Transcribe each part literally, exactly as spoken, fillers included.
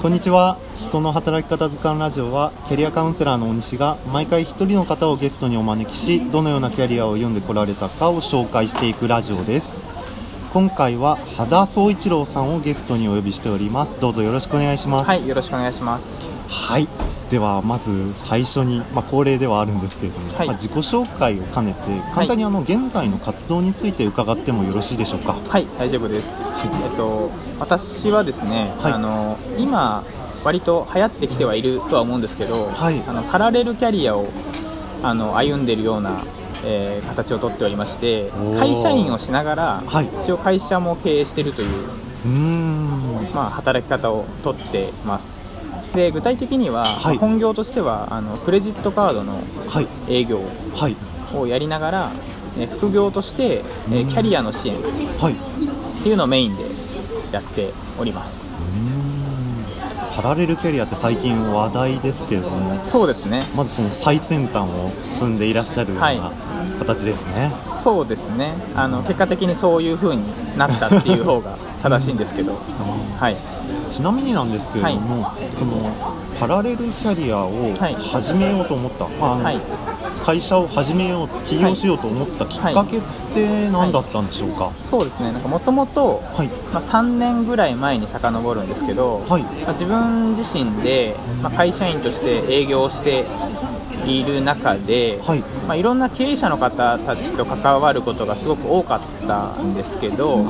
こんにちは。人の働き方図鑑ラジオはキャリアカウンセラーの大西が毎回一人の方をゲストにお招きし、どのようなキャリアを読んでこられたかを紹介していくラジオです。今回は秦総一郎さんをゲストにお呼びしております。どうぞよろしくお願いします。はい、よろしくお願いします。はい、ではまず最初に、まあ、恒例ではあるんですけれども、はい、まあ、自己紹介を兼ねて簡単にあの現在の活動について伺ってもよろしいでしょうか。はい、はい、大丈夫です、はい。えっと、私はですね、はい、あの今割と流行ってきてはいるとは思うんですけど、はい、あのパラレルキャリアをあの歩んでいるような、えー、形をとっておりまして、会社員をしながら、はい、一応会社も経営しているとい う, うーん、まあ、働き方をとっています。で、具体的には、はい、本業としてはあのクレジットカードの営業をやりながら、はいはい、副業としてキャリアの支援っていうのをメインでやっております。パラレルキャリアって最近話題ですけれども、そうですね、まずその最先端を進んでいらっしゃるような形ですね、はい、そうですね。あの結果的にそういう風になったっていう方が正しいんですけど、うん、はい、ちなみになんですけれども、はい、そのパラレルキャリアを始めようと思った、はい、まああのはい、会社を始めよう、起業しようと思ったきっかけって何だったんでしょうか。はいはい、そうですね、なんかもともとさんねんぐらい前に遡るんですけど、はい、まあ、自分自身で、まあ、会社員として営業をしている中で、はい、まあ、いろんな経営者の方たちと関わることがすごく多かったんですけど、あ、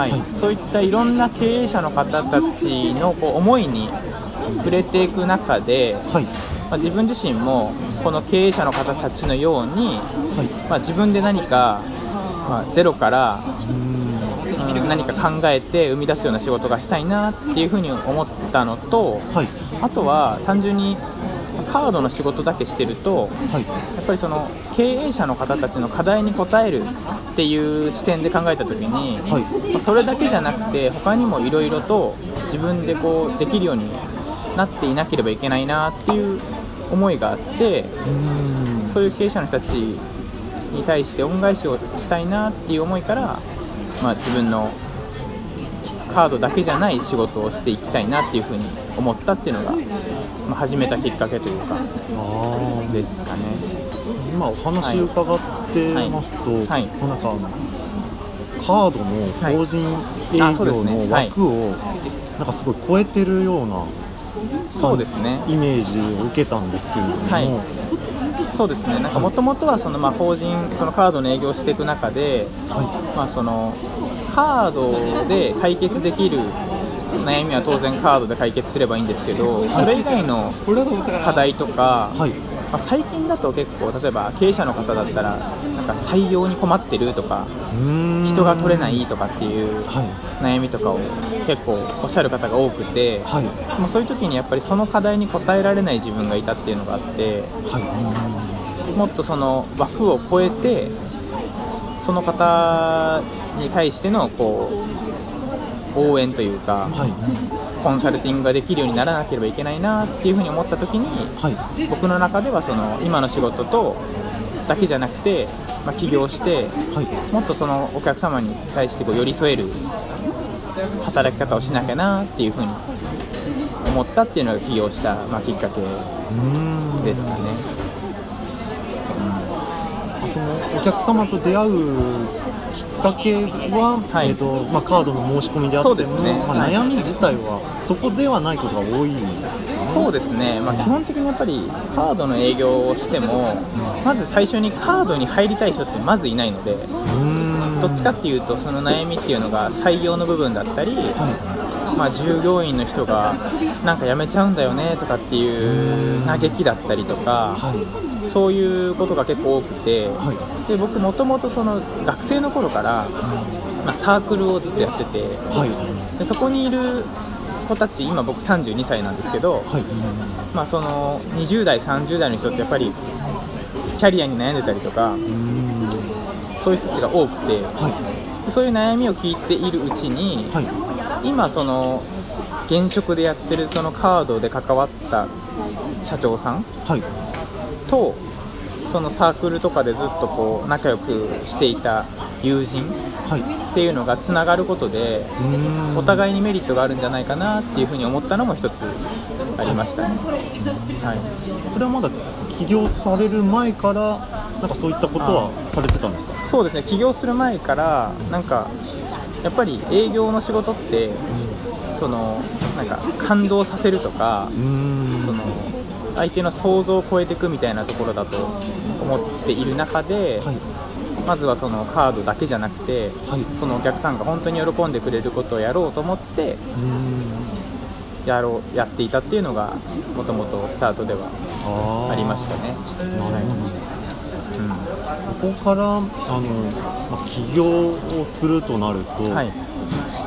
はいはい、そういったいろんな経営者の方たちのこう思いに触れていく中で、はい、まあ、自分自身もこの経営者の方たちのように、はい、まあ、自分で何か、まあ、ゼロからうん何か考えて生み出すような仕事がしたいなっていうふうに思ったのと、はい、あとは単純にカードの仕事だけしてると、はい、やっぱりその経営者の方たちの課題に応えるっていう視点で考えたときに、はい、まあ、それだけじゃなくて他にもいろいろと自分でこうできるようになっていなければいけないなっていう思いがあって、うん、そういう経営者の人たちに対して恩返しをしたいなっていう思いから、まあ、自分のカードだけじゃない仕事をしていきたいなっていうふうに思ったっていうのが、まあ、始めたきっかけというかですかね。今お話を伺ってますと、はいはいはい、なんかカードの法人営業の枠をなんかすごい超えてるような、そうですね、イメージを受けたんですけれども、はい、そうですね、なんかもともとはその、まあ、法人そのカードの営業をしていく中で、はい、まあ、そのカードで解決できる悩みは当然カードで解決すればいいんですけど、それ以外の課題とか、はい、まあ、最近だと結構例えば経営者の方だったらなんか採用に困ってるとか人が取れないとかっていう悩みとかを結構おっしゃる方が多くて、はい、でもそういう時にやっぱりその課題に応えられない自分がいたっていうのがあって、はい、もっとその枠を超えてその方に対してのこう応援というか、はい、コンサルティングができるようにならなければいけないなっていうふうに思ったときに、はい、僕の中ではその今の仕事とだけじゃなくて、まあ、起業して、はい、もっとそのお客様に対してこう寄り添える働き方をしなきゃなっていうふうに思ったっていうのが起業した、まあ、きっかけですかね。そのお客様と出会うきっかけは、はい、えーとまあ、カードの申し込みであっても、ね、まあ、悩み自体はそこではないことが多い、そうですね、まあ、基本的にやっぱりカードの営業をしても、うん、まず最初にカードに入りたい人ってまずいないので、うーん、どっちかっていうとその悩みっていうのが採用の部分だったり、はい、まあ、従業員の人がなんか辞めちゃうんだよねとかっていう嘆きだったりとか、はい、そういうことが結構多くて、はい、で僕もともとその学生の頃から、まあ、サークルをずっとやってて、はい、でそこにいる子たち、今僕さんじゅうにさいなんですけど、はい、まあ、そのにじゅう代さんじゅう代の人ってやっぱりキャリアに悩んでたりとか、そういう人たちが多くて、はい、そういう悩みを聞いているうちに、はい、今その現職でやってるそのカードで関わった社長さんと、そのサークルとかでずっとこう仲良くしていた友人っていうのがつながることで、はい、お互いにメリットがあるんじゃないかなっていうふうに思ったのも一つありましたね、はい、それはまだ起業される前からなんかそういったことはされてたんですか？そうですね、起業する前からなんかやっぱり営業の仕事って、うん、そのなんか感動させるとか、うーん、その相手の想像を超えていくみたいなところだと思っている中で、はい、まずはそのカードだけじゃなくて、はい、そのお客さんが本当に喜んでくれることをやろうと思ってやろうやっていたっていうのがもともとスタートではありましたね。そこからあの起業をするとなると、はい、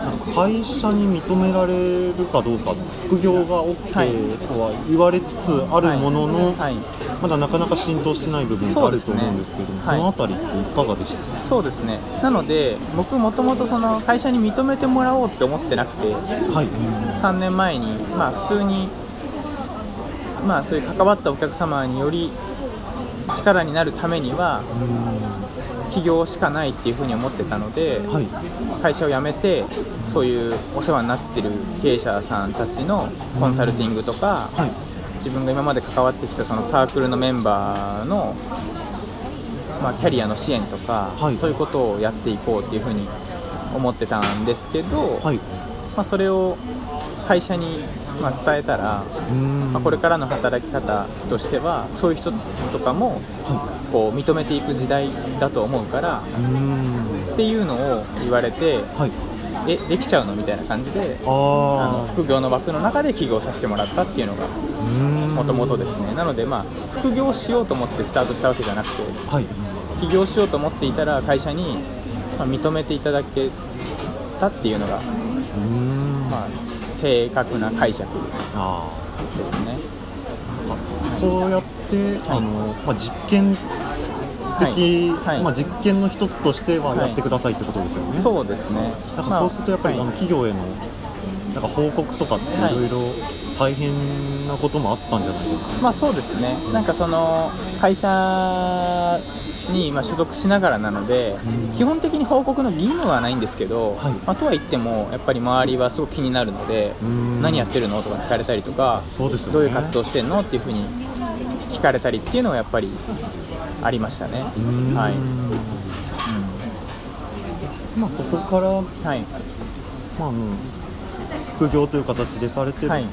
なんか会社に認められるかどうか、副業が OK とは言われつつあるものの、はいはい、まだなかなか浸透してない部分があると思うんですけれども、 そ,、ね、そのあたりっていかがでしたか？はい、そうですね、なので僕もともとその会社に認めてもらおうって思ってなくて、はい、さんねんまえに、まあ、普通に、まあ、そういう関わったお客様により力になるためには起業しかないっていうふうに思ってたので、はい、会社を辞めてそういうお世話になってる経営者さんたちのコンサルティングとか、はい、自分が今まで関わってきたそのサークルのメンバーの、まあ、キャリアの支援とか、はい、そういうことをやっていこうっていうふうに思ってたんですけど、はい、まあ、それを会社にまあ伝えたら、まあ、これからの働き方としてはそういう人とかもこう認めていく時代だと思うからっていうのを言われて、はい、えできちゃうのみたいな感じで、ああの副業の枠の中で起業させてもらったっていうのがもともとですね。なので、まあ、副業しようと思ってスタートしたわけじゃなくて、はい、起業しようと思っていたら会社に認めていただけたっていうのが、うーん、まあ正確な解釈ですね。あ、そうやって、はい、あのまあ、実験的、はいはい、まあ、実験の一つとしてはやってくださいってことですよね。はい、そうですね。なんかそうするとやっぱり、まあ、あの企業へのなんか報告とかっていろいろ大変なこともあったんじゃないですか？はい、まあ、そうですね。なんかその会社にまあ所属しながらなので、うん、基本的に報告の義務はないんですけど、はい、まあ、とはいってもやっぱり周りはすごく気になるので、何やってるのとか聞かれたりとか、そうですよね、どういう活動してんのっていうふうに聞かれたりっていうのはやっぱりありましたね。うん、はい、うん、まあ、そこから、はい、まあ、あの副業という形でされてると、はい、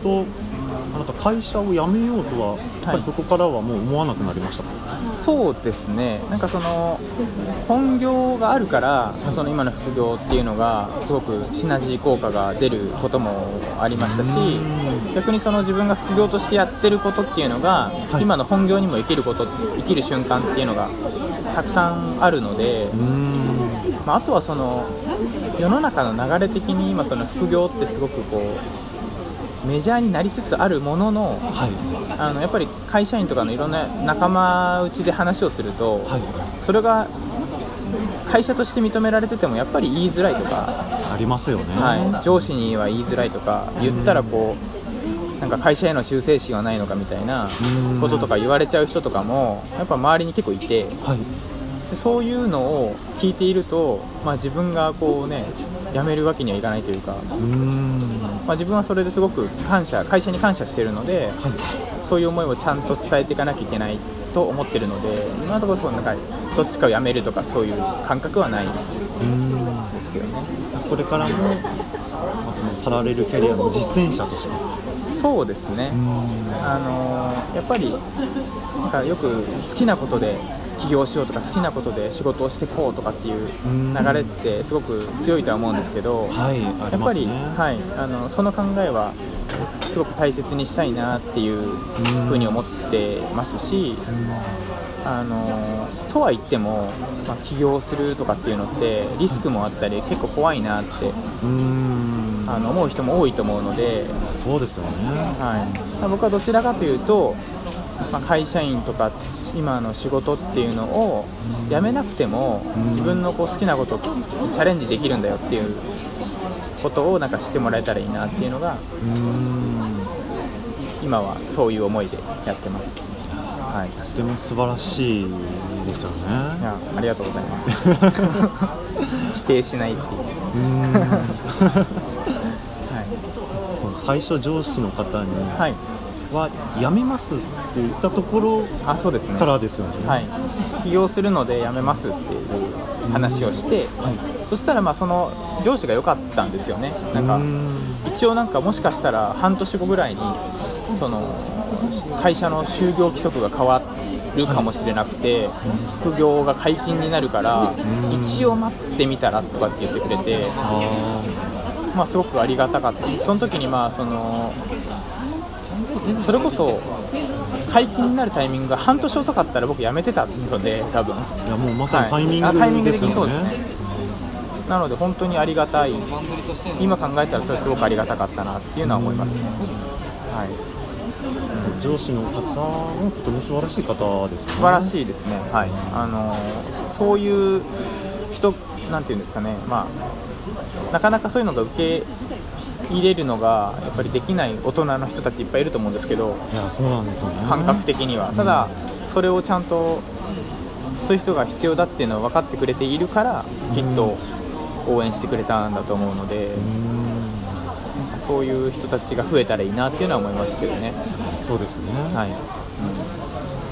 なんか会社を辞めようとはやっぱりそこからはもう思わなくなりましたか？はい、そうですね。なんかその本業があるからその今の副業っていうのがすごくシナジー効果が出ることもありましたし、逆にその自分が副業としてやってることっていうのが今の本業にも生きること、生きる瞬間っていうのがたくさんあるので、うーん、まあ、あとはその世の中の流れ的に今その副業ってすごくこうメジャーになりつつあるものの、はい、あのやっぱり会社員とかのいろんな仲間内で話をすると、はい、それが会社として認められててもやっぱり言いづらいとかありますよね。はい、上司には言いづらいとか、言ったらこうなんか会社への忠誠心はないのかみたいなこととか言われちゃう人とかもやっぱ周りに結構いて、はい、そういうのを聞いていると、まあ、自分がこうね辞めるわけにはいかないというか、うーん、まあ、自分はそれですごく感謝、会社に感謝しているので、はい、そういう思いをちゃんと伝えていかなきゃいけないと思っているので、今のところそこなんかどっちかを辞めるとかそういう感覚はないんですけどね。これからも、まあ、そのパラレルキャリアの実践者として。そうですね。あのやっぱりなんかよく好きなことで起業しようとか、好きなことで仕事をしてこうとかっていう流れってすごく強いとは思うんですけど、はい、やっぱり、はい、あのその考えはすごく大切にしたいなっていうふうに思ってますし、あのとは言っても、まあ、起業するとかっていうのってリスクもあったり結構怖いなって、うん、あの思う人も多いと思うので。そうですよね。はい、僕はどちらかというと、まあ、会社員とか今の仕事っていうのを辞めなくても自分のこう好きなことにチャレンジできるんだよっていうことをなんか知ってもらえたらいいなっていうのが、うーん、今はそういう思いでやってます。はい、とても素晴らしいですよね。いや、ありがとうございます否定しないっていううん、はい、その最初上司の方には辞めますって言ったところからですよね。あ、そうですね、はい、起業するので辞めますっていう話をして、はい、そしたらまあその上司が良かったんですよね。なんか一応なんかもしかしたら半年後ぐらいにその会社の就業規則が変わるかもしれなくて、はい、副業が解禁になるから一応待ってみたらとかって言ってくれて、あ、まあ、すごくありがたかったです。その時にまあそのそれこそ解禁になるタイミングが半年遅かったら僕辞めてたので、多分いやもうまさにタイミング、はい、タイミング的にそうですね。なので本当にありがたい、今考えたらそれすごくありがたかったなっていうのは思いますね、はい、上司の方もとても素晴らしい方ですね。素晴らしいですね、はい、あのそういう人なんていうんですかね、まあ、なかなかそういうのが受け入れるのがやっぱりできない大人の人たちいっぱいいると思うんですけど、いやそうなんですよね、感覚的には。ただそれをちゃんとそういう人が必要だっていうのを分かってくれているからきっと応援してくれたんだと思うので、うーん、そういう人たちが増えたらいいなっていうのは思いますけどね。そうですね、はい、うん、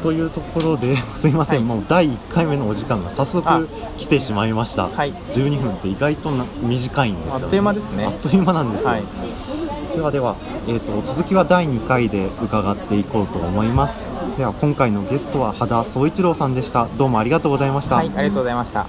というところですいません、はい、もうだいいっかいめのお時間が早速来てしまいました、はい、じゅうにふんって意外と短いんですよね。あっという間ですね。あっという間なんですよ、はい、ではでは、えーと、続きはだいにかいで伺っていこうと思います。では今回のゲストは羽田宗一郎さんでした。どうもありがとうございました。はい、ありがとうございました。